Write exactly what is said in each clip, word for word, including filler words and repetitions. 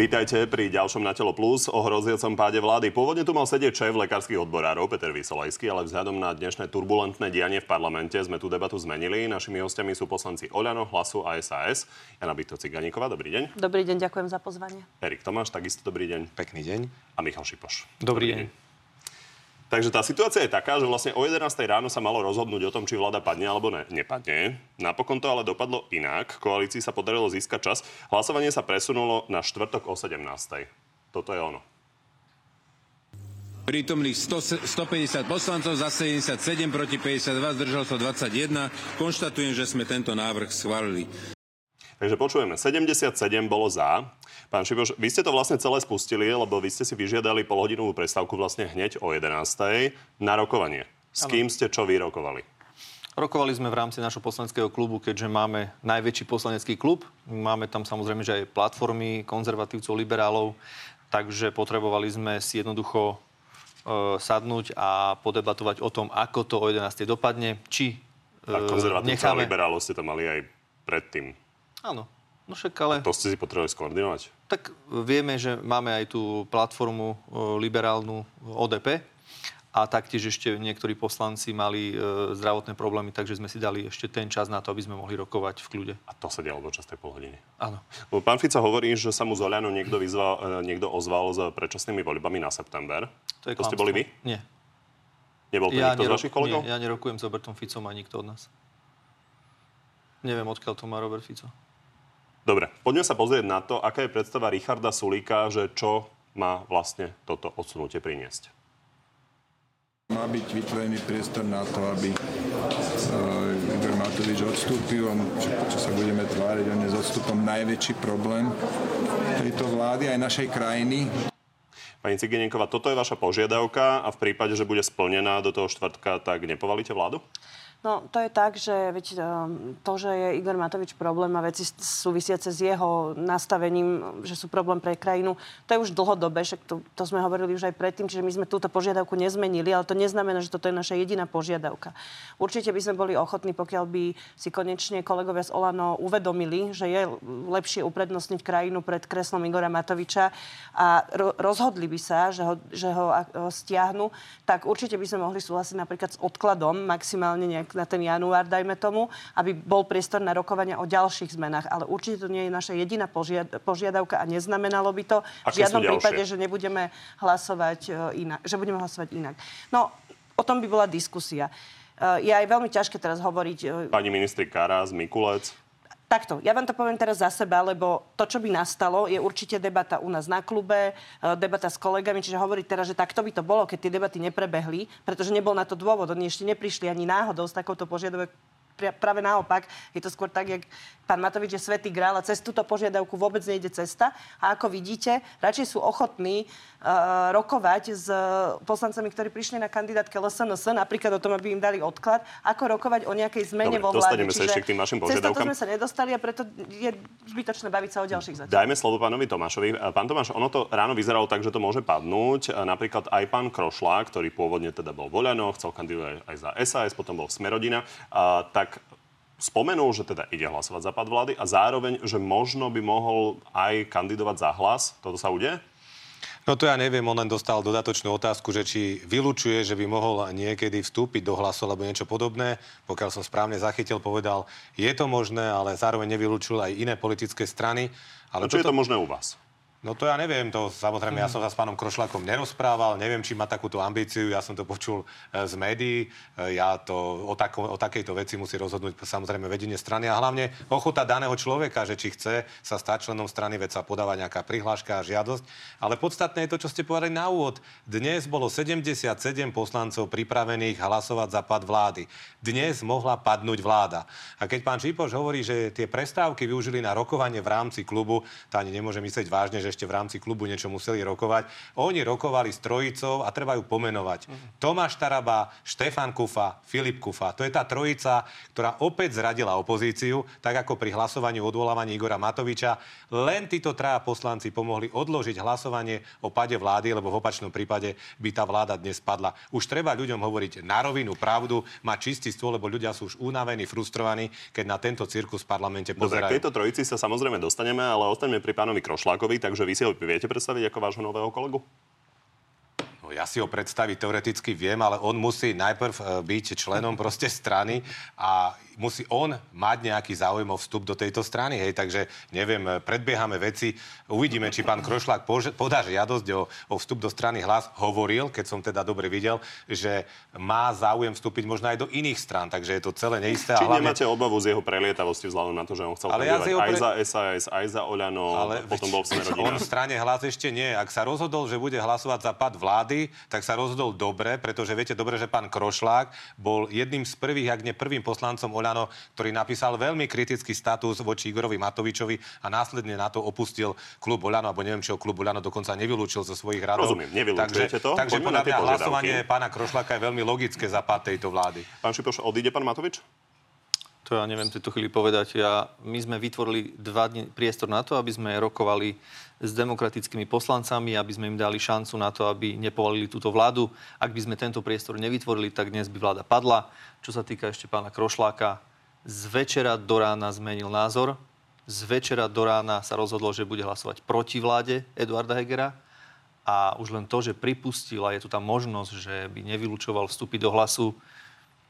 Vítajte pri ďalšom Na telo plus o hroziacom páde vlády. Pôvodne tu mal sedieť šéf lekárskych odborárov Peter Visolajský, ale vzhľadom na dnešné turbulentné dianie v parlamente sme tú debatu zmenili. Našimi hostiami sú poslanci Oľano, Hlasu a es a es. Jana Bittó Cigániková, dobrý deň. Dobrý deň, ďakujem za pozvanie. Erik Tomáš, takisto dobrý deň. Pekný deň. A Michal Šipoš. Dobrý, dobrý deň. deň. Takže tá situácia je taká, že vlastne o jedenástej ráno sa malo rozhodnúť o tom, či vláda padne alebo ne, nepadne. Napokon to ale dopadlo inak. Koalícii sa podarilo získať čas. Hlasovanie sa presunulo na štvrtok o sedemnástej. Toto je ono. Prítomných sto, stopäťdesiat poslancov za sedemdesiatsedem, proti päťdesiatdva, zdržal sa dvadsaťjeden. Konštatujem, že sme tento návrh schválili. Takže počujeme, sedemdesiatsedem bolo za. Pán Šipoš, vy ste to vlastne celé spustili, lebo vy ste si vyžiadali polhodinovú prestávku vlastne hneď o jedenástej na rokovanie. S kým ste čo vyrokovali? Rokovali sme v rámci našho poslaneckého klubu, keďže máme najväčší poslanecký klub. Máme tam samozrejme, že aj platformy konzervatívcov, liberálov. Takže potrebovali sme si jednoducho e, sadnúť a podebatovať o tom, ako to o jedenástej dopadne. Či e, a konzervatívcov a liberálov ste to mali aj predtým. Áno. No však, ale... To ste si potrebovali skoordinovať. Tak vieme, že máme aj tú platformu liberálnu ó dé pé a taktiež ešte niektorí poslanci mali zdravotné problémy, takže sme si dali ešte ten čas na to, aby sme mohli rokovať v kľude. A to sa dialo počas tej polhodiny. Áno. Pán Fico hovorí, že sa mu z Oľano niekto, vyzval, niekto ozval s predčasnými voľbami na september. To, to ste boli vy? Nie. Nebol to ja nikto nerok- z vašich kolegov? Nie, ja nerokujem s Robertom Ficom a nikto od nás. Neviem, odkiaľ to má Robert Fico. Dobre, poďme sa pozrieť na to, aká je predstava Richarda Sulíka, že čo má vlastne toto odsunutie priniesť. Má byť vytvorený priestor na to, aby uh, Igor Matovič odstúpil. On, čo, čo sa budeme tváriť, on je s odstupom najväčší problém tejto vlády, aj našej krajiny. Pani Cigániková, toto je vaša požiadavka a v prípade, že bude splnená do toho štvrtka, tak nepovalíte vládu? No, to je tak, že veď, to, že je Igor Matovič problém a veci súvisiace s jeho nastavením, že sú problém pre krajinu, to je už dlhodobé, však to, to sme hovorili už aj predtým, čiže my sme túto požiadavku nezmenili, ale to neznamená, že toto je naša jediná požiadavka. Určite by sme boli ochotní, pokiaľ by si konečne kolegovia z Oľano uvedomili, že je lepšie uprednostniť krajinu pred kreslom Igora Matoviča a ro- rozhodli by sa, že ho, že ho stiahnu, tak určite by sme mohli súhlasiť napríklad s odkladom maximálne nejak na ten január, dajme tomu, aby bol priestor na rokovania o ďalších zmenách. Ale určite to nie je naša jediná požiadavka a neznamenalo by to v žiadnom prípade, že nebudeme hlasovať inak, že budeme hlasovať inak. No, o tom by bola diskusia. Je aj veľmi ťažké teraz hovoriť... Pani ministri Karas, Mikulec... Takto, ja vám to poviem teraz za seba, lebo to, čo by nastalo, je určite debata u nás na klube, debata s kolegami, čiže hovoriť teraz, že takto by to bolo, keď tie debaty neprebehli, pretože nebol na to dôvod, oni ešte neprišli ani náhodou s takouto požiadavkou. Práve naopak, je to skôr tak, jak pán Matovič je svätý grál a cez túto požiadavku vôbec nejde cesta. A ako vidíte, radšej sú ochotní uh, rokovať s poslancami, ktorí prišli na kandidátke es en es, napríklad o tom, aby im dali odklad, ako rokovať o nejakej zmene vo vláde. Dostaneme sa ešte k tým našim požiadavkám. Cez toto sme sa nedostali a preto je zbytočné baviť sa o ďalších zatiaľ. Dajme slovo pánovi Tomášovi. Pán Tomáš, ono to ráno vyzeralo tak, že to môže padnúť. Napríklad aj pán Krošlák, ktorý pôvodne teda bol v Oľano, chcel kandidovať aj za es a es, potom bol v Smer-rodina, a tak spomenul, že teda ide hlasovať za pád vlády a zároveň, že možno by mohol aj kandidovať za Hlas. Toto sa udeje? No to ja neviem, on len dostal dodatočnú otázku, že či vylučuje, že by mohol niekedy vstúpiť do Hlasu alebo niečo podobné. Pokiaľ som správne zachytil, povedal, je to možné, ale zároveň nevylučil aj iné politické strany. Ale no, čo toto... je to možné u vás? No to ja neviem, to samozrejme, ja som sa s pánom Krošlákom nerozprával, neviem, či má takúto ambíciu, ja som to počul z médií, ja to o, tako, o takejto veci musí rozhodnúť samozrejme vedenie strany a hlavne ochota daného človeka, že či chce sa stať členom strany, veď sa podáva nejaká prihláška a žiadosť, ale podstatné je to, čo ste povedali na úvod. Dnes bolo sedemdesiatsedem poslancov pripravených hlasovať za pád vlády. Dnes mohla padnúť vláda. A keď pán Šipoš hovorí, že tie prestávky využili na rokovanie v rámci klubu, to ani nemôžem myslieť vážne, že ešte v rámci klubu niečo museli rokovať. Oni rokovali s trojicou a treba ju pomenovať. Mm-hmm. Tomáš Tarabá, Štefan Kufa, Filip Kufa. To je tá trojica, ktorá opäť zradila opozíciu, tak ako pri hlasovaní o odvolávaní Igora Matoviča. Len títo traja poslanci pomohli odložiť hlasovanie o pade vlády, lebo v opačnom prípade by tá vláda dnes padla. Už treba ľuďom hovoriť na rovinu pravdu, mať čistý stôl, lebo ľudia sú už unavení, frustrovaní, keď na tento cirkus v parlamente pozerajú. Dobre, k tejto trojici sa samozrejme dostaneme, ale ostaňme pri pánovi Krošlákovi, takže môže vysielať. Viete predstaviť ako vášho nového kolegu? No, ja si ho predstaviť teoreticky viem, ale on musí najprv byť členom proste strany a musí on mať nejaký záujem o vstup do tejto strany. Hej, takže neviem, predbiehame veci. Uvidíme, či pán Krošlák podá žiadosť o, o vstup do strany Hlas. Hovoril, keď som teda dobre videl, že má záujem vstúpiť možno aj do iných strán, takže je to celé neisté. Či hlavne... nemáte obavu z jeho prelietavosti vzhľadom na to, že on chcel prelievať ja pre... aj za es a es, aj za Oľano, ale potom več... bol v Smer-rodine. On v strane Hlas ešte nie. Ak sa rozhodol, že bude hlasovať za pád vlády, tak sa rozhodol dobre, pretože viete dobre, že pán Krošlák bol jedným z prvých, ak nie prvým poslancom Oľano, ktorý napísal veľmi kritický status voči Igorovi Matovičovi a následne na to opustil klub Oľano, alebo neviem, či ho klub Oľano dokonca nevylúčil zo svojich radov. Rozumiem, nevylúčujete to? Takže podľa mňa hlasovanie pána Krošláka je veľmi logické za pád tejto vlády. Pán Šipoš, odíde pán Matovič? To ja neviem v tejto chvíli povedať. Ja, my sme vytvorili dva dni priestor na to, aby sme rokovali s demokratickými poslancami, aby sme im dali šancu na to, aby nepovalili túto vládu. Ak by sme tento priestor nevytvorili, tak dnes by vláda padla. Čo sa týka ešte pána Krošláka, z večera do rána zmenil názor. Z večera do rána sa rozhodlo, že bude hlasovať proti vláde Eduarda Hegera. A už len to, že pripustil, a je tu tá možnosť, že by nevylučoval vstúpiť do Hlasu,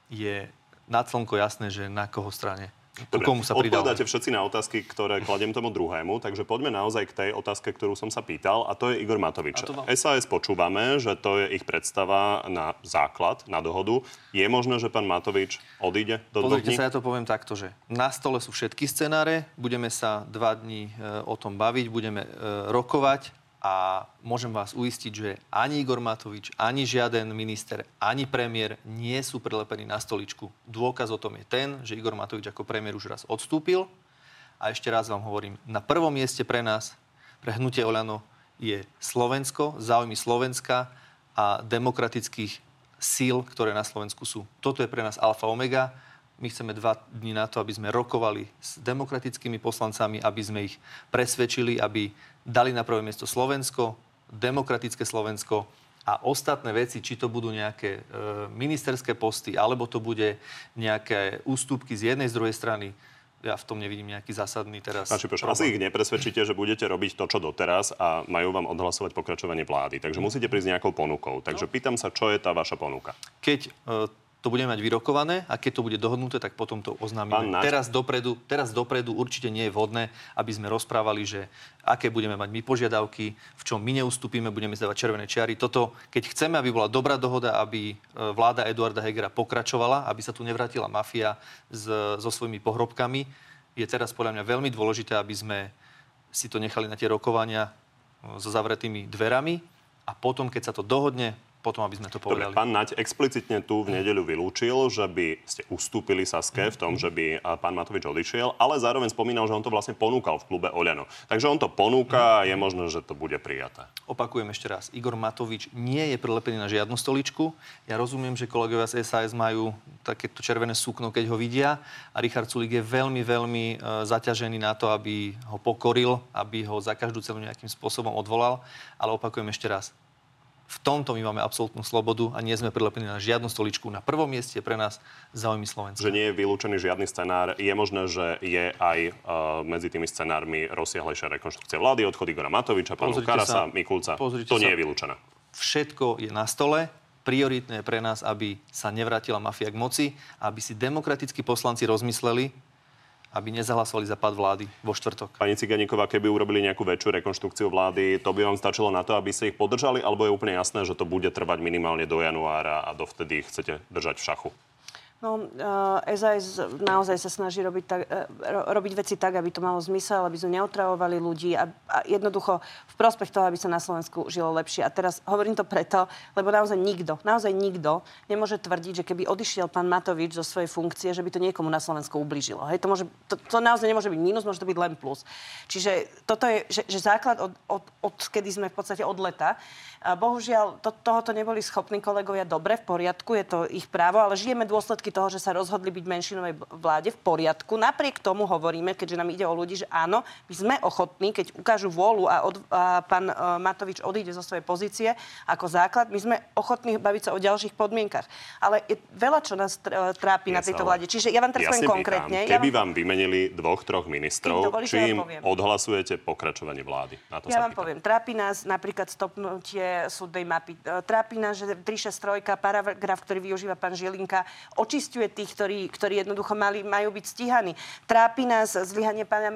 je... na celnko jasné, že na koho strane. Dobre, komu sa pridáme. Odpovedáte všetci na otázky, ktoré kladiem tomu druhému, takže poďme naozaj k tej otázke, ktorú som sa pýtal, a to je Igor Matovič. Vám... es a es počúvame, že to je ich predstava na základ, na dohodu. Je možné, že pán Matovič odíde do dvoch dní? Pozrite sa, ja to poviem takto, že na stole sú všetky scenáre, budeme sa dva dní e, o tom baviť, budeme e, rokovať a môžem vás uistiť, že ani Igor Matovič, ani žiaden minister, ani premiér nie sú prilepení na stoličku. Dôkaz o tom je ten, že Igor Matovič ako premiér už raz odstúpil. A ešte raz vám hovorím, na prvom mieste pre nás, pre hnutie Oľano, je Slovensko, záujmy Slovenska a demokratických síl, ktoré na Slovensku sú. Toto je pre nás alfa omega. My chceme dva dni na to, aby sme rokovali s demokratickými poslancami, aby sme ich presvedčili, aby dali na prvé miesto Slovensko, demokratické Slovensko a ostatné veci, či to budú nejaké e, ministerské posty, alebo to bude nejaké ústupky z jednej, z druhej strany. Ja v tom nevidím nejaký zásadný teraz... Pán Šipoš, asi ich nepresvedčíte, že budete robiť to, čo doteraz a majú vám odhlasovať pokračovanie vlády. Takže musíte prísť nejakou ponukou. Takže no. Pýtam sa, čo je tá vaša ponuka? Keď e, to budeme mať vyrokované a keď to bude dohodnuté, tak potom to oznámime. Teraz dopredu, teraz dopredu určite nie je vhodné, aby sme rozprávali, že aké budeme mať my požiadavky, v čom my neustúpime, budeme zdávať červené čiary. Toto, keď chceme, aby bola dobrá dohoda, aby vláda Eduarda Hegera pokračovala, aby sa tu nevrátila mafia s, so svojimi pohrobkami, je teraz podľa mňa veľmi dôležité, aby sme si to nechali na tie rokovania so zavretými dverami a potom, keď sa to dohodne, potom, aby sme to povedali. Dobre, pán Naď explicitne tu v nedeľu vylúčil, že by ste ustúpili Saske v tom, že by pán Matovič odišiel, ale zároveň spomínal, že on to vlastne ponúkal v klube Oľano. Takže on to ponúka a je možné, že to bude prijaté. Opakujem ešte raz. Igor Matovič nie je prilepený na žiadnu stoličku. Ja rozumiem, že kolegovia z es a es majú takéto červené sukno, keď ho vidia. A Richard Sulík je veľmi, veľmi zaťažený na to, aby ho pokoril, aby ho za každú cenu nejakým spôsobom odvolal. Ale opakujem ešte raz. V tomto my máme absolútnu slobodu a nie sme prilepení na žiadnu stoličku. Na prvom mieste pre nás záujmy Slovenska. Že nie je vylúčený žiadny scenár. Je možné, že je aj uh, medzi tými scenármi rozsiahlejšia rekonštrukcia vlády, odchod Igora Matoviča, pánu Karasa, Mikulca. To nie je vylúčené. Všetko je na stole. Prioritné je pre nás, aby sa nevrátila mafia k moci, aby si demokratickí poslanci rozmysleli, aby nezahlasovali za pád vlády vo štvrtok. Pani Cigániková, keby urobili nejakú väčšiu rekonštrukciu vlády, to by vám stačilo na to, aby ste ich podržali, alebo je úplne jasné, že to bude trvať minimálne do januára a dovtedy chcete držať v šachu? No, es a es naozaj sa snaží robiť, tak, robiť veci tak, aby to malo zmysel, aby sme neotravovali ľudí a, a jednoducho v prospech toho, aby sa na Slovensku žilo lepšie. A teraz hovorím to preto, lebo naozaj nikto, naozaj nikto nemôže tvrdiť, že keby odišiel pán Matovič zo svojej funkcie, že by to niekomu na Slovensku ublížilo. Hej, to, môže, to, to naozaj nemôže byť mínus, môže to byť len plus. Čiže toto je že, že základ, od, od, od kedy sme v podstate od leta. A bohužiaľ, to, tohoto neboli schopní kolegovia, dobre, v poriadku, je to ich právo, ale žijeme dôsledky dôsledky toho, že sa rozhodli byť menšinovej vláde, v poriadku. Napriek tomu hovoríme, keďže nám ide o ľudí, že áno, my sme ochotní, keď ukážu vôľu a, od, a pán Matovič odíde zo svojej pozície ako základ, my sme ochotní baviť sa o ďalších podmienkach. Ale je veľa, čo nás trápi na tejto vláde. Čiže ja vám teraz poviem konkrétne. Keby vám vymenili dvoch, troch ministrov, čím odhlasujete pokračovanie vlády? Na to ja vám poviem. Trápi nás napríklad stopnutie súdnej mapy. Trápi nás, že tri šesť tri, paragraf, ktorý využíva pán Žilinka, očisťuje tých, ktorí, ktorí jednoducho mali, majú byť stíhaní. Trápi nás zlyhanie pána,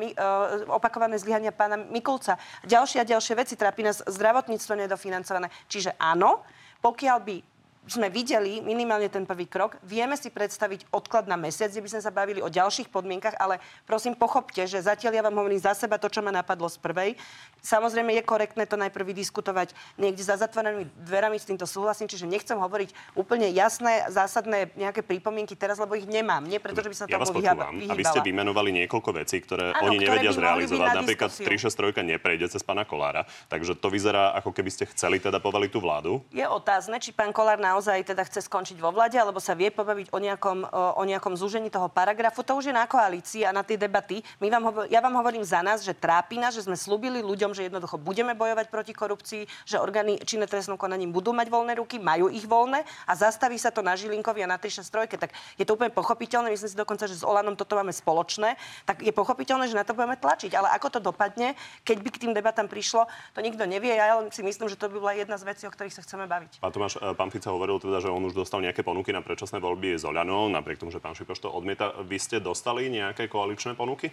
opakované zlyhania pána Mikulca. Ďalšie a ďalšie veci. Trápi nás zdravotníctvo nedofinancované. Čiže áno, pokiaľ by sme videli minimálne ten prvý krok, vieme si predstaviť odklad na mesiac, kde by sme sa bavili o ďalších podmienkach, ale prosím, pochopte, že zatiaľ ja vám hovorím za seba to, čo ma napadlo z prvej. Samozrejme, je korektné to najprv diskutovať niekde za zatvorenými dverami, s týmto súhlasím, čiže nechcem hovoriť úplne jasné, zásadné nejaké pripomienky teraz, lebo ich nemám. Nie preto, že by sa ja toho vyhýbala. A vy ste vymenovali niekoľko vecí, ktoré ano, oni nevedia zrealizovať. Na napríklad tri šesť tri neprejde cez pána Kollára, takže to vyzerá, ako keby ste chceli teda povaliť tú vládu. Je otázne, či pán Kollár naozaj teda chce skončiť vo vláde, alebo sa vie pobaviť o nejakom, o nejakom zúžení toho paragrafu. To už je na koalícii a na tie debaty. My vám hovo- ja vám hovorím za nás, že trápi nás, že sme slúbili ľuďom, že jednoducho budeme bojovať proti korupcii, že orgány činné trestnom konaním budú mať voľné ruky, majú ich voľné a zastaví sa to na Žilinkovi a na tri šesť tri. Tak je to úplne pochopiteľné, myslím si dokonca, že s Olanom toto máme spoločné, tak je pochopiteľné, že na to budeme tlačiť, ale ako to dopadne, keď by k tým debatám prišlo, to nikto nevie. Ja si myslím, že to by bola jedna z vecí, o ktorých sa chceme baviť. Pán Tomáš, pán Fico hovoril teda, že on už dostal nejaké ponuky na predčasné voľby z Oľano, napriek tomu, že pán Šipoš to odmieta. Vy ste dostali nejaké koaličné ponuky?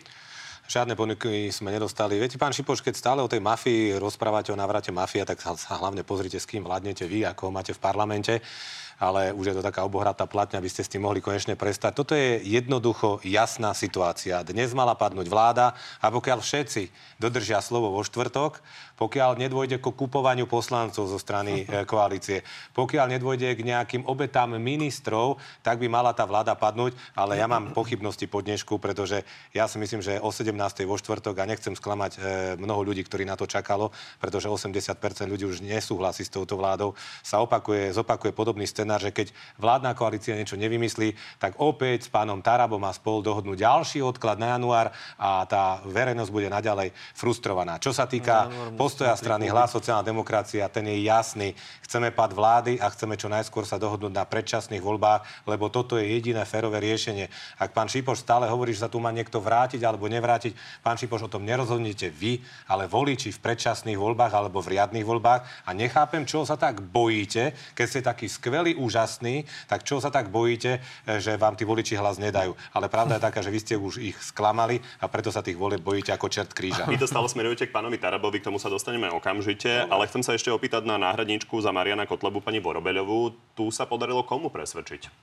Žiadne ponuky sme nedostali. Viete, pán Šipoš, keď stále o tej mafii rozprávate, o návrate mafia, tak sa hlavne pozrite, s kým vládnete vy, ako máte v parlamente. Ale už je to taká obohratá platňa, aby ste s tým mohli konečne prestať. Toto je jednoducho jasná situácia. Dnes mala padnúť vláda a pokiaľ všetci dodržia slovo vo štvrtok, pokiaľ nedôjde k kupovaniu poslancov zo strany koalície, pokiaľ nedôjde k nejakým obetám ministrov, tak by mala tá vláda padnúť, ale ja mám pochybnosti po dnešku, pretože ja si myslím, že o sedemnástej vo štvrtok, a nechcem sklamať mnoho ľudí, ktorí na to čakalo, pretože osemdesiat percent ľudí už nesúhlasí s touto vládou, sa opakuje, zopakuje podobný scenár, že keď vládna koalícia niečo nevymyslí, tak opäť s pánom Tarabom a spol dohodnú ďalší odklad na január a tá verejnosť bude naďalej frustrovaná. Čo sa týka no, postoja strany Hlas, sociálna demokracia, ten je jasný. Chceme pád vlády a chceme čo najskôr sa dohodnúť na predčasných voľbách, lebo toto je jediné férové riešenie. Ak pán Šipoš stále hovorí, že sa tu má niekto vrátiť alebo nevrátiť, pán Šipoš, o tom nerozhodnete vy, ale voliči v predčasných voľbách alebo v riadnych voľbách, a nechápem, čo sa tak bojíte, keď ste taký skvelý, úžasný, tak čo sa tak bojíte, že vám tí voliči Hlas nedajú. Ale pravda je taká, že vy ste už ich sklamali a preto sa tých volieb bojíte ako čert kríža. Vy to stále smerujete k pánovi Tarabovi, k tomu sa dostaneme okamžite, ale chcem sa ešte opýtať na náhradníčku za Mariana Kotlebu, pani Vorobeľovú. Tu sa podarilo komu presvedčiť?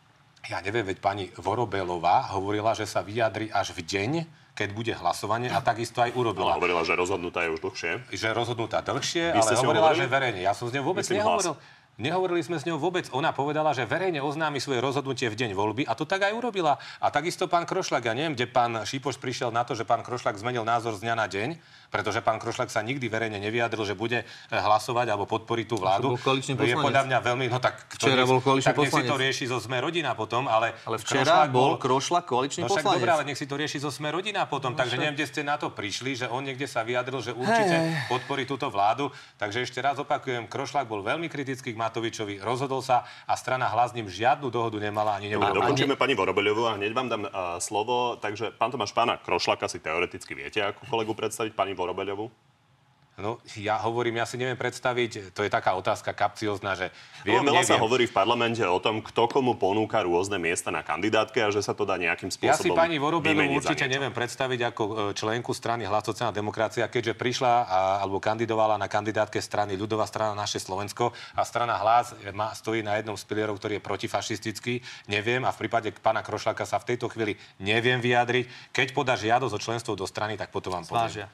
Ja neviem, veď pani Vorobeľová hovorila, že sa vyjadri až v deň, keď bude hlasovanie, a takisto aj urobila. Ona hovorila, že rozhodnutá je už dlhšie. Že rozhodnutá dlhšie, ale hovorila, že verejne. Ja som s ňou vôbec nehovoril. Nehovorili sme s ňou vôbec. Ona povedala, že verejne oznámi svoje rozhodnutie v deň voľby, a to tak aj urobila. A takisto pán Krošlák, ja neviem, kde pán Šipoš prišiel na to, že pán Krošlák zmenil názor z dňa na deň, pretože pán Krošlák sa nikdy verejne nevyjadril, že bude hlasovať alebo podporiť tú vládu. Je podľa mňa veľmi, no tak včera bol koaličný poslanec. Tak nech si to rieši zo Smer-rodina potom, ale, ale včera Krošlák bol Krošlák koaličný no, poslanec. Dobrá, ale nech si to rieši zo Smer-rodina potom, no, takže však neviem, kde ste na to prišli, že on niekde sa vyjadril, že určite hey. podporí túto vládu. Takže ešte raz opakujem, Krošlák bol veľmi kritický k Matovičovi, rozhodol sa a strana Hlas s ním žiadnu dohodu nemala ani neurobila. Dokončíme pani Vorobeľovú a hneď vám dám uh, slovo. Takže pán Tomáš, pána Krošláka si teoreticky viete ako kolegu predstaviť, pani Vorobeľovú? No, ja hovorím, ja si neviem predstaviť, to je taká otázka kapciozná, že viem, no, veľa neviem. Sa hovorí v parlamente o tom, kto komu ponúka rôzne miesta na kandidátke a že sa to dá nejakým spôsobom. Ja si pani Vorobeľovú určite neviem predstaviť ako členku strany Hlas, sociálna demokracia, keďže prišla a, alebo kandidovala na kandidátke strany Ľudová strana Naše Slovensko a strana Hlas má, stojí na jednom z pilierov, ktorý je protifašistický. Neviem, a v prípade pána Krošláka sa v tejto chvíli neviem vyjadriť. Keď podá žiadosť o členstvo do strany, tak potom vám poviem.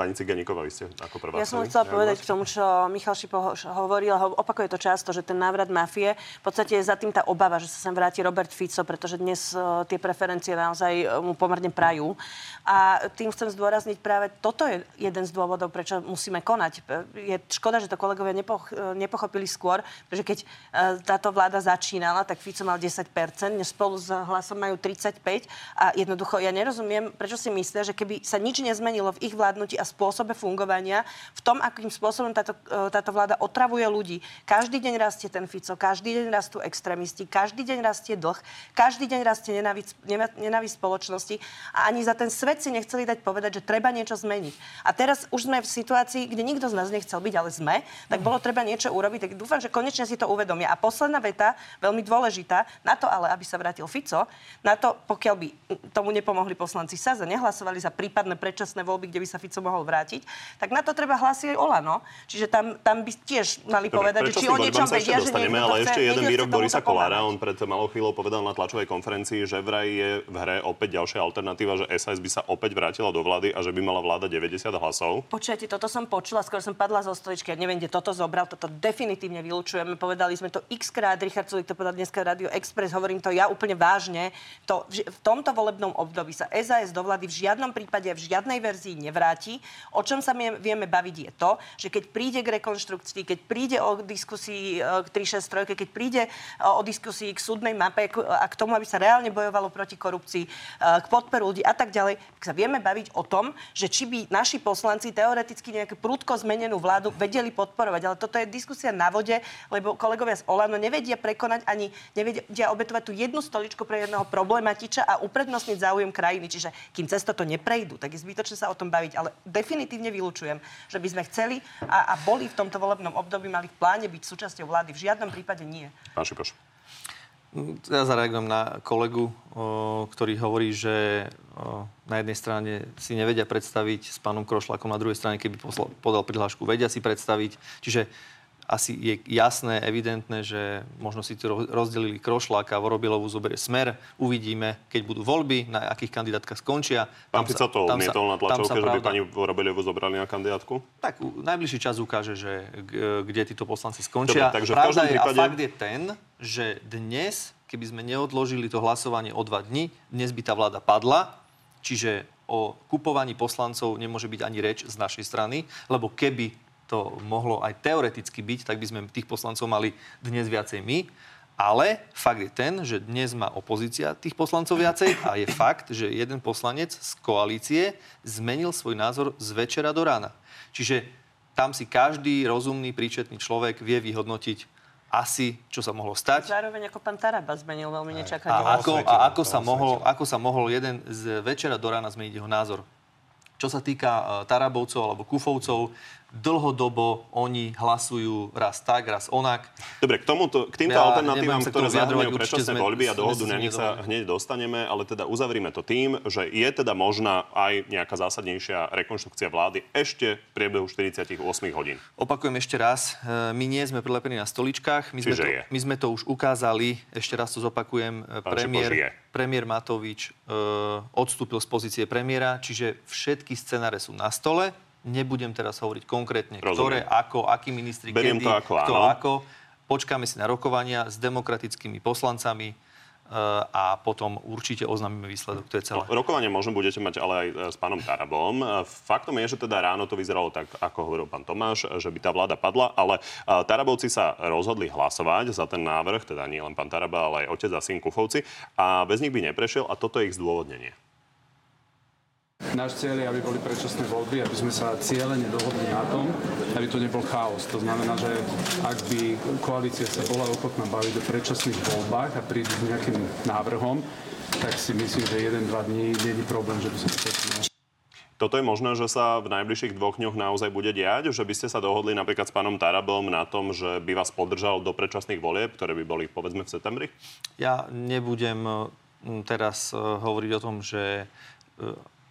Pani Cigániková, vy ste ako prvá. Ja som chcela povedať k tomu, čo Michal Šipoš hovoril, opakuje to často, že ten návrat mafie, v podstate je za tým tá obava, že sa sem vráti Robert Fico, pretože dnes uh, tie preferencie naozaj mu pomerne prajú. A tým chcem zdôrazniť práve, toto je jeden z dôvodov, prečo musíme konať. Je škoda, že to kolegovia nepoch- nepochopili skôr, pretože keď uh, táto vláda začínala, tak Fico mal desať percent, dnes spolu s Hlasom majú tridsaťpäť percent a jednoducho ja nerozumiem, prečo si myslia, že keby sa nič nezmenilo v ich vládnutí a spôsobe fungovania, v tom, akým spôsobom táto, táto vláda otravuje ľudí. Každý deň rastie ten Fico, každý deň rastú extrémisti, každý deň rastie dlh, každý deň rastie nenávisť spoločnosti a ani za ten svet si nechceli dať povedať, že treba niečo zmeniť. A teraz už sme v situácii, kde nikto z nás nechcel byť, ale sme, tak bolo treba niečo urobiť. Tak dúfam, že konečne si to uvedomia. A posledná veta, veľmi dôležitá, na to ale, aby sa vrátil Fico, na to, pokiaľ by tomu nepomohli poslanci es a es a nehlasovali za prípadné predčasné voľby, kde by sa Fico mohol vrátiť, tak na to treba hlasiť Oľano. Čiže tam, tam by tiež mali dobre, povedať, že či o niečom vedia, že niekto chce... Ale ešte jeden výrok Borisa Kollára. On pred malou chvíľou povedal na tlačovej konferencii, že vraj je v hre opäť ďalšia alternatíva, že es a es by sa opäť vrátila do vlády a že by mala vláda deväťdesiat hlasov. Počujete, toto som počula, skôr som padla zo stoličky. Ja neviem, kde toto zobral, toto definitívne vylučujeme. Povedali sme to x-krát, Richard Sulík to povedal dneska v Rádiu Express, hovorím to ja úplne vážne. To, v tomto volebnom období sa es a es do vlády v žiadnom prípade, v žiadnej verzii nevráti. O čom sa vieme baviť je to, že keď príde k rekonštrukcii, keď príde o diskusii k tri šesť tri, keď príde o diskusii k súdnej mape a k tomu, aby sa reálne bojovalo proti korupcii, k podporu ľudí a tak ďalej, tak sa vieme baviť o tom, že či by naši poslanci teoreticky nejakú prudko zmenenú vládu vedeli podporovať. Ale toto je diskusia na vode, lebo kolegovia z Oľano nevedia prekonať ani nevedia obetovať tú jednu stoličku pre jedného problematiča a uprednostniť záujem krajiny. Čiže kým cez toto neprejdú, tak je zbytočné sa o tom baviť, ale definitívne vylučujem, že by sme chceli a, a boli v tomto volebnom období, mali v pláne byť súčasťou vlády. V žiadnom prípade nie. Pán Šipoš. Ja zareagujem na kolegu, o, ktorý hovorí, že o, na jednej strane si nevedia predstaviť s pánom Krošlákom, na druhej strane, keby posla, podal prihlášku, vedia si predstaviť. Čiže asi je jasné, evidentné, že možno si to rozdelili Krošláka, Vorobeľovú zoberie Smer. Uvidíme, keď budú voľby, na akých kandidátkach skončia. Pán Fico to odmietol na tlačovke, že by pani Vorobeľovú zobrali na kandidátku? Tak najbližší čas ukáže, že kde títo poslanci skončia. Dobre, takže pravda je prípade... a fakt je ten, že dnes, keby sme neodložili to hlasovanie o dva dni, dnes by tá vláda padla, čiže o kupovaní poslancov nemôže byť ani reč z našej strany, lebo keby to mohlo aj teoreticky byť, tak by sme tých poslancov mali dnes viacej my. Ale fakt je ten, že dnes má opozícia tých poslancov viacej a je fakt, že jeden poslanec z koalície zmenil svoj názor z večera do rána. Čiže tam si každý rozumný, príčetný človek vie vyhodnotiť asi, čo sa mohlo stať. Zároveň ako pán Tarabá zmenil veľmi nečakanie. A, ako, a ako, sa mohol, ako sa mohol jeden z večera do rána zmeniť jeho názor. Čo sa týka Tarabovcov alebo Kufovcov, dlhodobo oni hlasujú raz tak, raz onak. Dobre, k, tomuto, k týmto ja alternatívam, ktoré zahrňujú predčasné voľby a dohodu na nich sa hneď dostaneme, ale teda uzavrime to tým, že je teda možná aj nejaká zásadnejšia rekonštrukcia vlády ešte v priebehu štyridsaťosem hodín. Opakujem ešte raz, my nie sme prilepení na stoličkách, my sme, to, my sme to už ukázali, ešte raz to zopakujem, premiér, premiér Matovič e, odstúpil z pozície premiéra, čiže všetky scenáre sú na stole. Nebudem teraz hovoriť konkrétne, Rozumiem. Ktoré, ako, akí ministri, Beriem kedy, to ako, kto áno. ako. Počkáme si na rokovania s demokratickými poslancami a potom určite oznamíme výsledok. To je celé. Rokovanie možno budete mať ale aj s pánom Tarabom. Faktom je, že teda ráno to vyzeralo tak, ako hovoril pán Tomáš, že by tá vláda padla, ale Tarabovci sa rozhodli hlasovať za ten návrh, teda nie len pán Taraba, ale aj otec a syn Kufovci a bez nich by neprešiel a toto je ich zdôvodnenie. Náš cieľ je, aby boli predčasné voľby, aby sme sa cieľene dohodli na tom, aby to nebol chaos. To znamená, že ak by koalícia sa bola ochotná baviť o predčasných voľbách a prídu s nejakým návrhom, tak si myslím, že jeden, dva dní nie je problém, že by sa to... Toto je možné, že sa v najbližších dvoch dňoch naozaj bude diať? Že by ste sa dohodli napríklad s pánom Tarabom na tom, že by vás podržal do predčasných volieb, ktoré by boli, povedzme, v septembri? Ja nebudem teraz hovoriť o tom, že...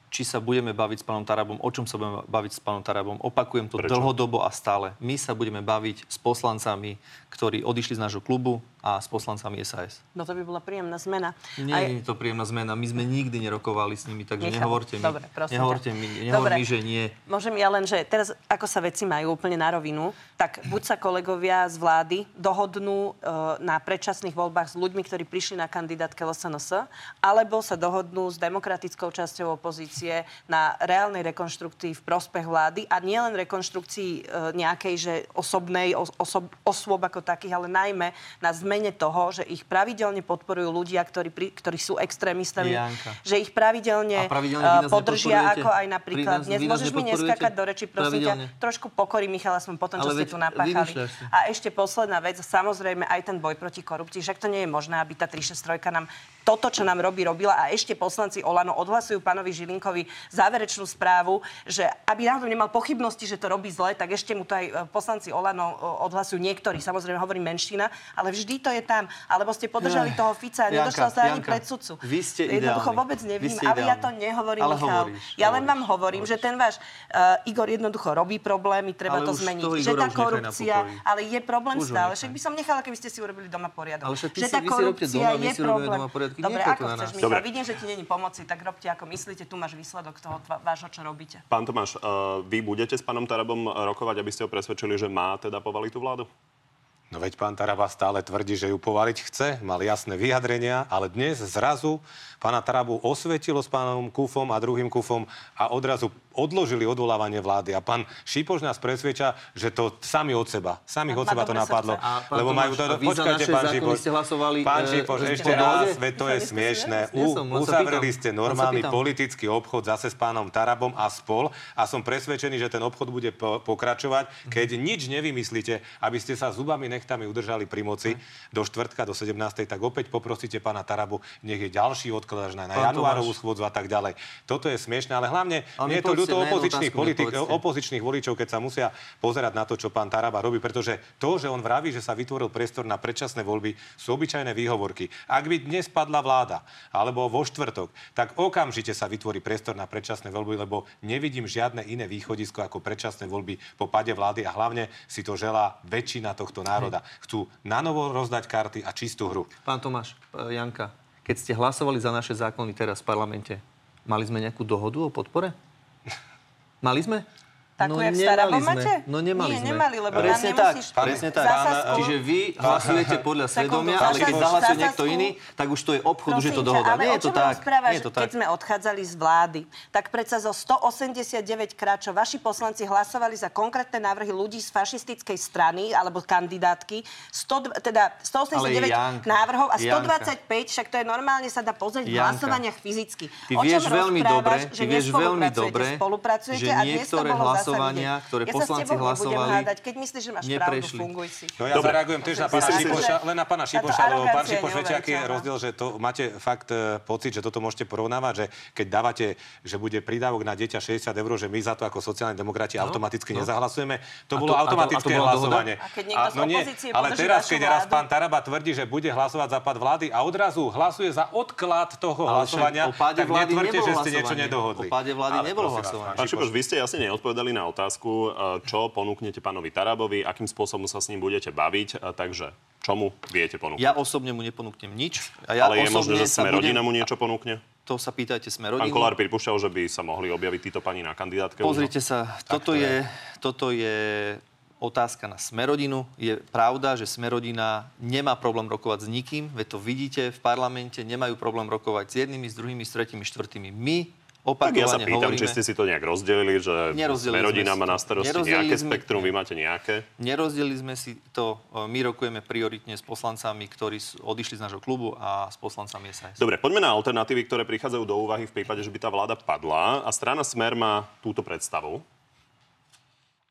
či sa budeme baviť s pánom Tarabom, o čom sa budeme baviť s pánom Tarabom. Opakujem to Prečo? Dlhodobo a stále. My sa budeme baviť s poslancami, ktorí odišli z nášho klubu, a s poslancami es a es. No to by bola príjemná zmena. Nie Aj... je to príjemná zmena. My sme nikdy nerokovali s nimi, takže Necham. nehovorte mi, Dobre, prosím, nehovorte mi, nehovor mi, že nie. Môžem ja len, že teraz, ako sa veci majú úplne na rovinu, tak buď sa kolegovia z vlády dohodnú e, na predčasných voľbách s ľuďmi, ktorí prišli na kandidátke es en es, alebo sa dohodnú s demokratickou časťou opozície na reálnej rekonštrukcii v prospech vlády a nielen rekonštrukcii e, nejakej, že osobnej, osob, osôb ako takých, ale najmä na zmenu mene toho, že ich pravidelne podporujú ľudia, ktorí, ktorí sú extrémistami, Janka. že ich pravidelne, pravidelne podržia, ako aj napríklad... Dnes môžeš mi neskákať do reči, prosím ťa, trošku pokory Michala som potom, čo ste tu napáchali. A ešte posledná vec, samozrejme aj ten boj proti korupcii, však to nie je možné, aby tá tri šesť tri nám toto, čo nám robí, robila a ešte poslanci Oľano odhlasujú pánovi Žilinkovi záverečnú správu, že aby náhodou nemal pochybnosti, že to robí zle, tak ešte mu to aj poslanci Oľano odhlasujú niektorí, samozrejme hovorí menšina, ale vždy to je tam, alebo ste podržali toho Fica a nedošla sa ani pred sudcu. Vy ste ideálni. Jednoducho vôbec nevím, ale ja to nehovorím, ale Michal. Hovoríš, ja len vám hovorím, hovoríš. že ten váš uh, Igor jednoducho robí problémy, treba ale to zmeniť. To že tá korupcia, ale je problém už stále. Však by som nechala, keby ste si urobili doma poriadok. Ale však ty že tá si, korupcia doma, je problém. Dobre, ako chceš, Michal. Vidím, že ti není pomoci, tak robte ako myslíte, tu máš výsledok toho vášho, čo robíte. Pán Tomáš, uh, vy budete s pánom Tarabom rokovať, aby ste ho presvedčili, že má teda povaliť tú vládu? No veď pán Taraba stále tvrdí, že ju povaliť chce, mal jasné vyjadrenia, ale dnes zrazu pána Tarabu osvetilo s pánom Kufom a druhým Kufom a odrazu odložili odvolávanie vlády. A pán Šipoš nás presvedčia, že to sami od seba, samých od seba to napadlo. A lebo majú to... Počkajte, pán Šipoš. Pán Šipoš, ešte raz, veď to je smiešné. Uzavreli ste normálny politický obchod zase s pánom Tarabom a spol a som presvedčený, že ten obchod bude pokračovať, keď nič nevymyslíte, aby ste sa zubami tam ju udržali pri moci do štvrtka, do sedemnástej, tak opäť poprosíte pána Tarabu, nech je ďalší odklad až na januárovú schôdzu a tak ďalej. Toto je smiešné, ale hlavne nie je to ľúto opozičných, politik, opozičných voličov, keď sa musia pozerať na to, čo pán Taraba robí, pretože to, že on vraví, že sa vytvoril priestor na predčasné voľby, sú obyčajné výhovorky. Ak by dnes padla vláda, alebo vo štvrtok, tak okamžite sa vytvorí priestor na predčasné voľby, lebo nevidím žiadne iné východisko ako predčasné voľby po pade vlády a hlavne si to želá väčšina tohto národa. Chcú nanovo rozdať karty a čistú hru. Pán Tomáš, Janka, keď ste hlasovali za naše zákony teraz v parlamente, mali sme nejakú dohodu o podpore? Mali sme? Takú, no, jak v Tarabom máte? No nemali Nie, sme. nemali, lebo presne nám nemusíš... Tak, presne tak. Spolu... Čiže vy hlasujete podľa svedomia, ale keď zahlasuje niekto spolu... iný, tak už to je obchod, Prosím, už je to dohoda. Nie je to tak. Správaš, Nie je to tak. Keď sme odchádzali z vlády, tak predsa zo stoosemdesiatdeväť krát, čo vaši poslanci hlasovali za konkrétne návrhy ľudí z fašistickej strany, alebo kandidátky, sto, teda stoosemdesiatdeväť návrhov a stodvadsaťpäť, však to je normálne, sa dá pozrieť v hlasovaniach fyzicky. Ty vieš veľmi dobre, ty vieš veľmi dobre, že niektoré hlasovanie ktoré ja poslanci hlasovali, hádať. Keď myslíš, že máš pravdu, funguj si. No ja Dobre. zareagujem tiež na pána Šipoša, len na pána Šipoša, lebo pán Šipoš, viete, aký je rozdiel, že to máte fakt e, pocit, že toto môžete porovnávať, že keď dávate, že bude prídavok na dieťa šesťdesiat eur, že my za to ako sociálni demokrati no? automaticky no? nezahlasujeme. To bolo to, automatické a to, a to hlasovanie. A keď niekto a, no z opozície nie, ale teraz, keď raz pán Taraba tvrdí, že bude hlasovať za pád vlády a odrazu hlasuje za odklad toho hlasovania, tak netvrďte, že ste niečo nedohodli. O páde vlády nebolo hlasovanie. Pán Šipoš, vy ste jasne neodpovedali na otázku, čo ponúknete pánovi Tarabovi, akým spôsobom sa s ním budete baviť, takže čomu viete ponúknuť? Ja osobne mu neponúknem nič. A ja Ale je možné, že Smer-rodina budem... mu niečo ponúkne? To sa pýtajte Smer-rodinu. Pán Kollár pripúšťal, že by sa mohli objaviť títo pani na kandidátke. Pozrite sa, toto je, toto je otázka na Smer-rodinu. Je pravda, že Smer-rodina nemá problém rokovať s nikým, veď to vidíte v parlamente, nemajú problém rokovať s jednými, s druhými, s tretími, štvrtými. My Tak ja sa pýtam, hovoríme, či ste si to nejak rozdelili, že Smer-rodina má na starosti nejaké spektrum, vy máte nejaké? Nerozdelili sme si to. My rokujeme prioritne s poslancami, ktorí odišli z nášho klubu a s poslancami es a es. Dobre, poďme na alternatívy, ktoré prichádzajú do úvahy v prípade, že by tá vláda padla. A strana Smer má túto predstavu.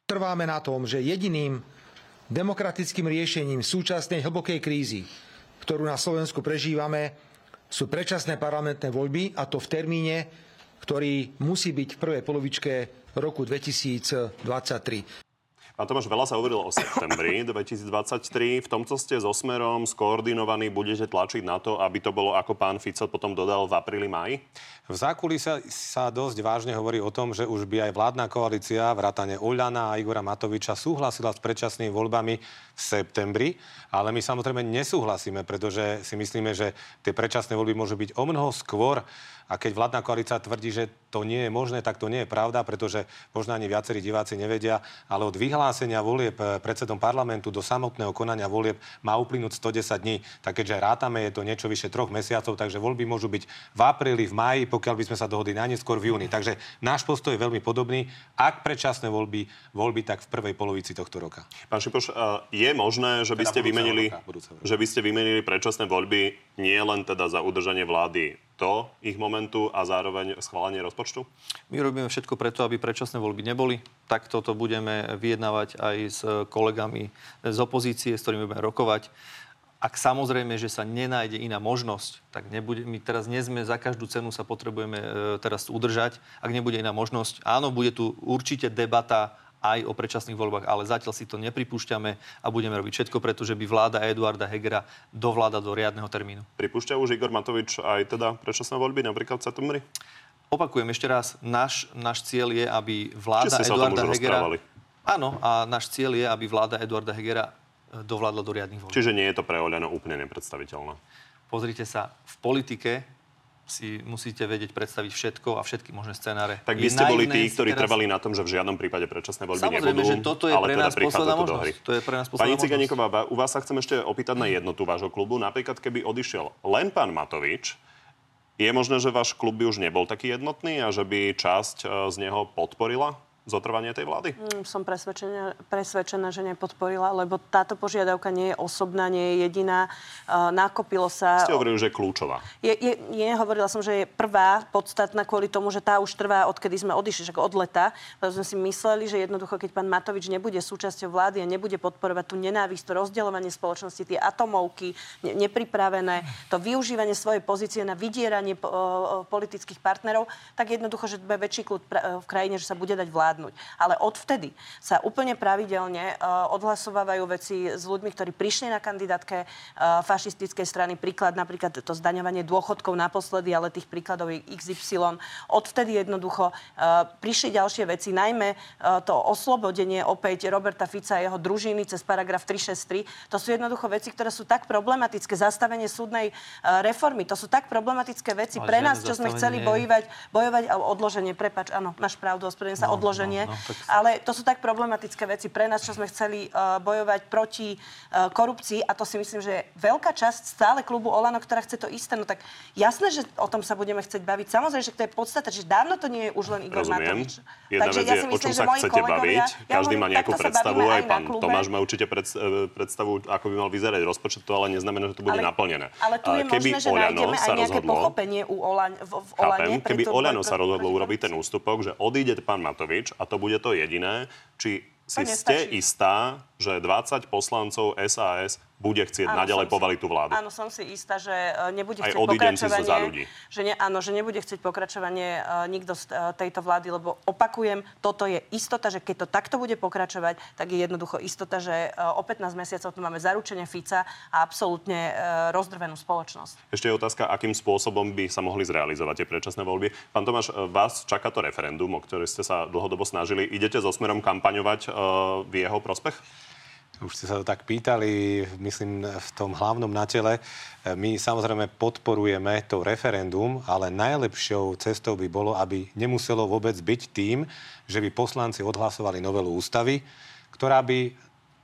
Trváme na tom, že jediným demokratickým riešením súčasnej hlbokej krízy, ktorú na Slovensku prežívame, sú predčasné parlamentné voľby, a to v termíne, ktorý musí byť v prvej polovičke roku dvetisícdvadsaťtri. A Tomáš, veľa sa hovorilo o septembri dvetisícdvadsaťtri. V tom, co ste so Smerom skoordinovaní, budete tlačiť na to, aby to bolo, ako pán Fico potom dodal, v apríli, máji? V zákulí sa, sa dosť vážne hovorí o tom, že už by aj vládna koalícia, vrátane Oľana a Igora Matoviča, súhlasila s predčasnými voľbami v septembri. Ale my samozrejme nesúhlasíme, pretože si myslíme, že tie predčasné voľby môžu byť omnoho skôr. A keď vládna koalícia tvrdí, že to nie je možné, tak to nie je pravda, pretože možno ani viacerí diváci nevedia, ale od vyhlásenia volieb predsedom parlamentu do samotného konania volieb má uplynúť stodesať dní. Tak keďže rátame, je to niečo vyše troch mesiacov, takže voľby môžu byť v apríli, v máji, pokiaľ by sme sa dohodli najneskôr v júni. Takže náš postoj je veľmi podobný. Ak predčasné voľby, voľby tak v prvej polovici tohto roka. Pán Šipoš, je možné, že by ste vymenili, že by ste vymenili predčasné voľby nie len teda za udržanie vlády do ich momentu a zároveň schválenie rozpočtu? My robíme všetko preto, aby predčasné voľby neboli. Takto to budeme vyjednávať aj s kolegami z opozície, s ktorými budeme rokovať. Ak samozrejme, že sa nenájde iná možnosť, tak nebude, my teraz nie sme, za každú cenu sa potrebujeme teraz udržať. Ak nebude iná možnosť, áno, bude tu určite debata aj o predčasných voľbách, ale zatiaľ si to nepripúšťame a budeme robiť všetko, pretože by vláda Eduarda Hegera dovláda do riadneho termínu. Pripúšťa už Igor Matovič aj teda predčasné voľby, napríklad v septembri? Opakujem ešte raz, náš, náš cieľ je, aby vláda Eduarda Hegera... Áno, a náš cieľ je, aby vláda Eduarda Hegera dovládla do riadnych voľb. Čiže nie je to pre Oľano úplne nepredstaviteľné. Pozrite sa, v politike si musíte vedieť predstaviť všetko a všetky možné scenáre. Tak vy ste boli tí, ktorí teraz trvali na tom, že v žiadnom prípade predčasné voľby nebudú, že toto je ale pre nás teda prichádza to do hry. To je pre nás posledná možnosť. Pani Cigániková, u vás sa chcem ešte opýtať na jednotu vášho klubu. Napríklad, keby odišiel len pán Matovič, je možné, že váš klub by už nebol taký jednotný a že by časť z neho podporila zotrvanie tej vlády? Som presvedčená, presvedčená, že nepodporila, lebo táto požiadavka nie je osobná, nie je jediná. E, nakopilo sa... Ste hovorili, že je kľúčová. Je, je, je, hovorila som, že je prvá podstatná kvôli tomu, že tá už trvá, odkedy sme odišli, však od leta. Lebo sme si mysleli, že jednoducho, keď pán Matovič nebude súčasťou vlády a nebude podporovať tú nenávisť, to rozdeľovanie spoločnosti, tie atomovky, ne, nepripravené, to využívanie svojej pozície na vydieranie po, o, o, politických partnerov, tak jednoducho, že bude väčší kľud v krajine, že sa bude dať vláda. Ale odvtedy sa úplne pravidelne uh, odhlasovávajú veci s ľuďmi, ktorí prišli na kandidátke uh, fašistickej strany. Príklad napríklad to zdaňovanie dôchodkov naposledy, ale tých príkladov je iks ypsilon. Odvtedy jednoducho uh, prišli ďalšie veci, najmä uh, to oslobodenie opäť Roberta Fica a jeho družiny cez paragraf tri šesť tri. To sú jednoducho veci, ktoré sú tak problematické. Zastavenie súdnej uh, reformy. To sú tak problematické veci. Pre nás, čo sme chceli bojovať, bojovať a odloženie. Prepač, áno, máš pravdu, ospravedlňujem sa, no, odloženie. No, no, tak... Ale to sú tak problematické veci pre nás, čo sme chceli uh, bojovať proti uh, korupcii, a to si myslím, že je veľká časť stále klubu Oľano, ktorá chce to isté. No tak jasné, že o tom sa budeme chcieť baviť. Samozrejme, že to je podstata, že dávno to nie je už len Igor Matovič. Takže ja si myslím, že moji kolegovia... Baviť. Každý ja má nejakú predstavu, aj pán Tomáš má určite predstavu, ako by mal vyzerať rozpočet, to ale neznamená, že to bude ale, naplnené. Ale tu je keby možné, že nájdeme aj nejaké pochopenie u Oľan, v, v Oľane. Chápem, keby Oľano sa rozhodlo urobiť ten ústupok, že odíde pán Matovič, a to bude to jediné, či si ste istá, že dvadsať poslancov es a es bude chcieť naďalej povaliť tú vládu? Áno, som si istá, že nebude chcieť pokračovanie... Za ľudí. Že ne, áno, že nebude chcieť pokračovanie uh, nikto z uh, tejto vlády, lebo opakujem, toto je istota, že keď to takto bude pokračovať, tak je jednoducho istota, že uh, o pätnásť mesiacov tu máme zaručenie Fica a absolútne uh, rozdrvenú spoločnosť. Ešte je otázka, akým spôsobom by sa mohli zrealizovať tie predčasné voľby. Pán Tomáš, vás čaká to referendum, o ktoré ste sa dlhodobo snažili. Idete so Smerom kampaňovať uh, v jeho prospech? Už ste sa to tak pýtali, myslím, v tom hlavnom na tele. My samozrejme podporujeme to referendum, ale najlepšou cestou by bolo, aby nemuselo vôbec byť tým, že by poslanci odhlasovali novelu ústavy, ktorá by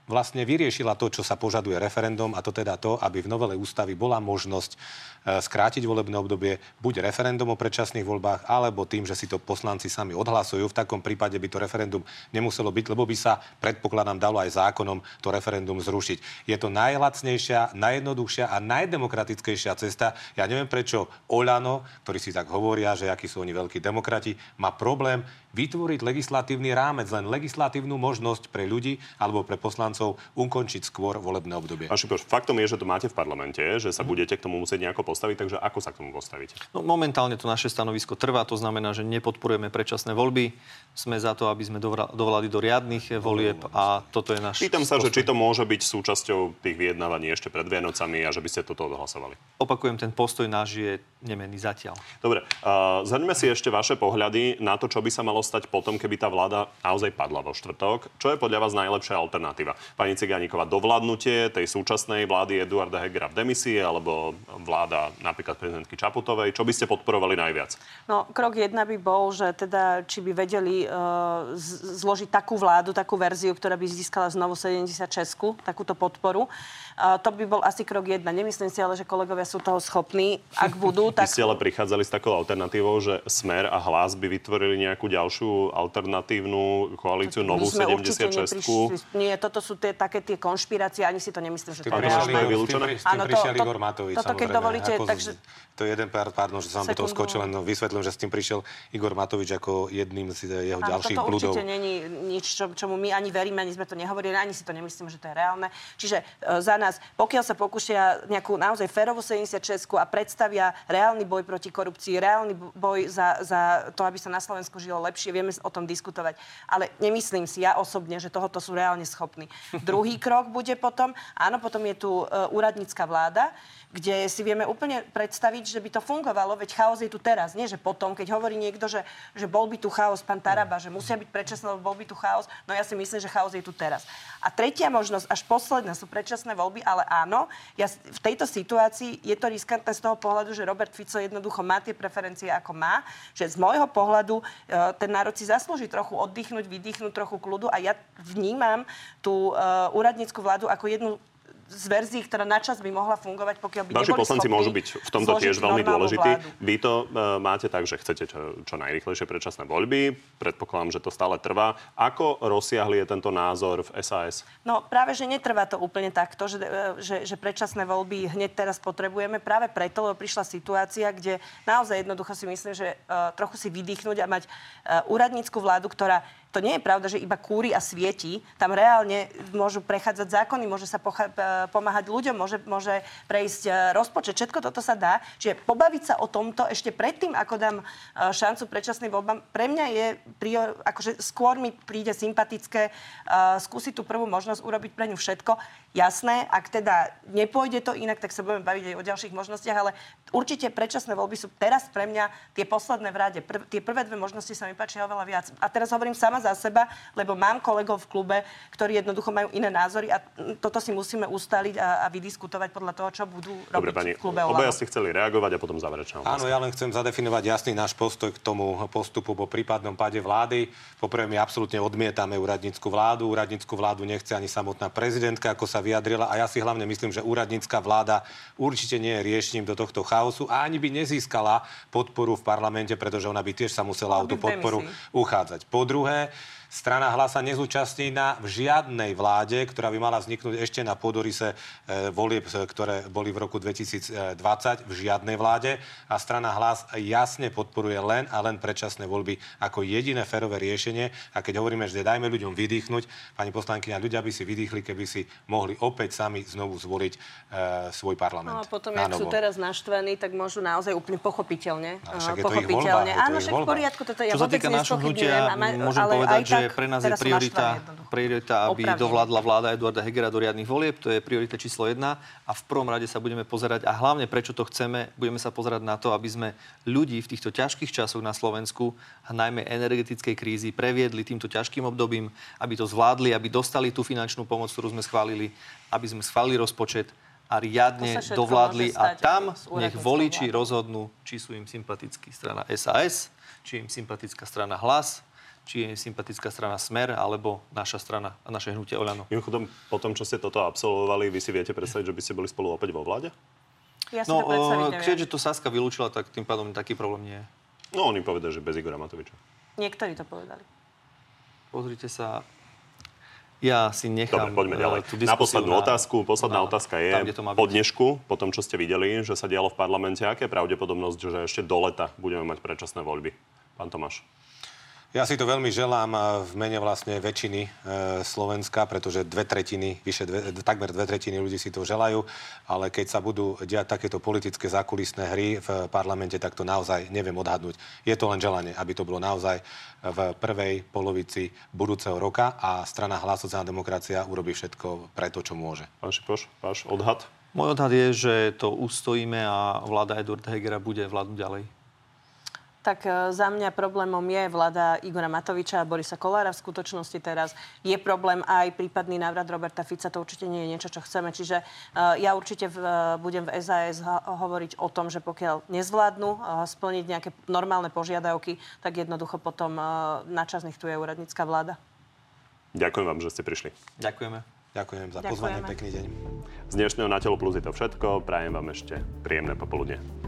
vlastne vyriešila to, čo sa požaduje referendum, a to teda to, aby v novele ústavy bola možnosť skrátiť volebné obdobie buď referendum o predčasných voľbách, alebo tým, že si to poslanci sami odhlasujú. V takom prípade by to referendum nemuselo byť, lebo by sa, predpokladám, dalo aj zákonom to referendum zrušiť. Je to najlacnejšia, najjednoduchšia a najdemokratickejšia cesta. Ja neviem, prečo Oľano, ktorí si tak hovoria, že akí sú oni veľkí demokrati, má problém vytvoriť legislatívny rámec, len legislatívnu možnosť pre ľudí alebo pre poslancov poslancov ukončiť skôr volebné obdobie. A Šipoš, faktom je, že to máte v parlamente, že sa budete k tomu musieť nejako postaviť, takže ako sa k tomu postavíte? No, momentálne to naše stanovisko trvá, to znamená, že nepodporujeme predčasné voľby. Sme za to, aby sme dovolali do riadnych volieb a toto je náš. Pýtam sa, že či to môže byť súčasťou tých vyjednávaní ešte pred Vianocami a že by ste toto odhlasovali. Opakujem, ten postoj náš je nemenný zatiaľ. Dobre, uh, zhrňme si ešte vaše pohľady na to, čo by sa malo stať potom, keby tá vláda naozaj padla vo štvrtok. Čo je podľa vás najlepšia alternatíva? Pani Cigániková, dovládnutie tej súčasnej vlády Eduarda Hegera v demisii alebo vláda napríklad prezidentky Čaputovej, čo by ste podporovali najviac? No, krok jedna by bol, že teda či by vedeli zložiť takú vládu, takú verziu, ktorá by získala znovu sedemdesiatšesť, takúto podporu. Uh, to by bol asi krok jedna. Nemyslím si ale, že kolegovia sú toho schopní. Ak budú, tak... Vy ste ale prichádzali s takou alternatívou, že Smer a Hlas by vytvorili nejakú ďalšiu alternatívnu koalíciu, to, novú sedemdesiatšesť. Nie, toto sú tie, také tie konšpirácie, ani si to nemyslím, že to je reálne. Áno, to, to, Igor Matovič, toto, keď dovolíte, ako, takže... To je jeden pár, pardon, že som vám to skočil, len vysvetlím, že s tým prišiel Igor Matovič ako jedným z jeho áno, ďalších bludov. Áno, toto určite není nič, čo, čomu my ani veríme, ani sme to nehovorili, ani si to nemyslím, že to je reálne. Čiže uh, za nás, pokiaľ sa pokúšia nejakú naozaj férovú sedemdesiatšesť a predstavia reálny boj proti korupcii, reálny boj za, za to, aby sa na Slovensku žilo lepšie, vieme o tom diskutovať. Ale nemyslím si ja osobne, že tohoto sú reálne schopní. Druhý krok bude potom, áno, potom je tu uh, úradnícka vláda, kde si vieme úplne predstaviť, že by to fungovalo, veď chaos je tu teraz, nie že potom, keď hovorí niekto, že, že bol by tu chaos, pán Tarabá, že musia byť predčasné, bol by tu chaos, no ja si myslím, že chaos je tu teraz. A tretia možnosť, až posledná, sú predčasné voľby, ale áno, ja v tejto situácii je to riskantné z toho pohľadu, že Robert Fico jednoducho má tie preferencie, ako má, že z môjho pohľadu ten národ si zaslúži trochu oddychnúť, vydýchnuť trochu kľudu a ja vnímam tú uh, úradnícku vládu ako jednu z verzií, ktorá načas by mohla fungovať, pokiaľ by neboli schopní. Vaši poslanci môžu byť v tomto tiež veľmi dôležití. Vládu. Vy to e, máte tak, že chcete čo, čo najrýchlejšie predčasné voľby. Predpokladám, že to stále trvá. Ako rozsiahli je tento názor v es a es? No práve, že netrvá to úplne takto, že, že, že predčasné voľby hneď teraz potrebujeme. Práve preto, lebo prišla situácia, kde naozaj jednoducho si myslím, že e, trochu si vydýchnuť a mať e, úradnícku vládu, ktorá... To nie je pravda, že iba kúri a svieti. Tam reálne môžu prechádzať zákony, môže sa pocha- pomáhať ľuďom, môže, môže prejsť rozpočet. Všetko toto sa dá. Čiže pobaviť sa o tomto ešte predtým, ako dám šancu predčasným voľbám, pre mňa je prior, akože skôr mi príde sympatické uh, skúsiť tú prvú možnosť urobiť pre ňu všetko. Jasné, ak teda nepôjde to inak, tak sa budeme baviť aj o ďalších možnostiach, ale určite predčasné voľby sú teraz pre mňa tie posledné v rade. Pr- tie prvé dve možnosti sa mi páčia oveľa viac. A teraz hovorím sama za seba, lebo mám kolegov v klube, ktorí jednoducho majú iné názory a toto si musíme ustaliť a, a vydiskutovať podľa toho, čo budú robiť. Dobre, pani, v klube Oľano. Obaja ste chceli reagovať a potom záverečná otázka. Áno, ja len chcem zadefinovať jasný náš postoj k tomu postupu po prípadnom páde vlády. Poprvé, my absolútne odmietame úradnícku vládu. Úradnícku vládu nechce ani samotná prezidentka, ako sa vyjadrila, a ja si hlavne myslím, že úradnícka vláda určite nie je riešením do tohto chaosu a ani by nezískala podporu v parlamente, pretože ona by tiež sa musela o tú podporu uchádzať. Po druhé, strana Hlas sa nezúčastní na žiadnej vláde, ktorá by mala vzniknúť ešte na pôdoryse e, volieb, ktoré boli v roku dvetisícdvadsať, v žiadnej vláde. A strana Hlas jasne podporuje len a len predčasné voľby ako jediné férové riešenie. A keď hovoríme, že dajme ľuďom vydýchnuť, pani poslankyňa, ľudia by si vydýchli, keby si mohli opäť sami znovu zvoliť e, svoj parlament. No a potom, ak sú teraz naštvaní, tak môžu naozaj úplne pochopiteľne. No, však pochopiteľne. Áno, však v poriadku, toto ja vôbec nespochybňujem. Pre nás teraz je priorita, priorita aby opravne dovládla vláda Eduarda Hegera do riadnych volieb. To je priorita číslo jedna. A v prvom rade sa budeme pozerať, a hlavne prečo to chceme, budeme sa pozerať na to, aby sme ľudí v týchto ťažkých časoch na Slovensku, najmä energetickej krízy, previedli týmto ťažkým obdobím, aby to zvládli, aby dostali tú finančnú pomoc, ktorú sme schválili, aby sme schválili rozpočet a riadne dovládli. A tam nech voliči rozhodnú, či sú im sympatickí strana es a es, či im sympatická strana Hlas, či je sympatická strana Smer, alebo naša strana a naše hnutie Oľano. Mimochodom, po tom, čo ste toto absolvovali, vy si viete predstaviť, že by ste boli spolu opäť vo vláde? Ja si no, to predstaviť neviem. Keďže to Saska vylúčila, tak tým pádom taký problém nie je. No, oni povedali, že bez Igora Matoviča. Niektorí to povedali. Pozrite sa... Ja si nechám... Dobre, poďme ďalej. Na poslednú na... otázku. Posledná na... otázka je tam, po dnešku, po tom, čo ste videli, že sa dialo v parlamente, aká je pravdepodobnosť, že ešte do leta budeme mať predčasné voľby? Pán Tomáš. Ja si to veľmi želám v mene vlastne väčšiny e, Slovenska, pretože dve tretiny, vyše dve, takmer dve tretiny ľudí si to želajú, ale keď sa budú diať takéto politické zákulisné hry v parlamente, tak to naozaj neviem odhadnúť. Je to len želanie, aby to bolo naozaj v prvej polovici budúceho roka a strana Hlas, sociálna demokracia urobí všetko pre to, čo môže. Pán Šipoš, váš odhad? Môj odhad je, že to ustojíme a vláda Eduarda Hegera bude vládnuť ďalej. Tak za mňa problémom je vláda Igora Matoviča a Borisa Kollára v skutočnosti teraz. Je problém aj prípadný návrat Roberta Fica, to určite nie je niečo, čo chceme. Čiže ja určite v, budem v es a es hovoriť o tom, že pokiaľ nezvládnu splniť nejaké normálne požiadavky, tak jednoducho potom načas nech tu je úradnícka vláda. Ďakujem vám, že ste prišli. Ďakujeme. Ďakujem za pozvanie, pekný deň. Z dnešného Na telo plus je to všetko. Prajem vám ešte príjemné popoludne.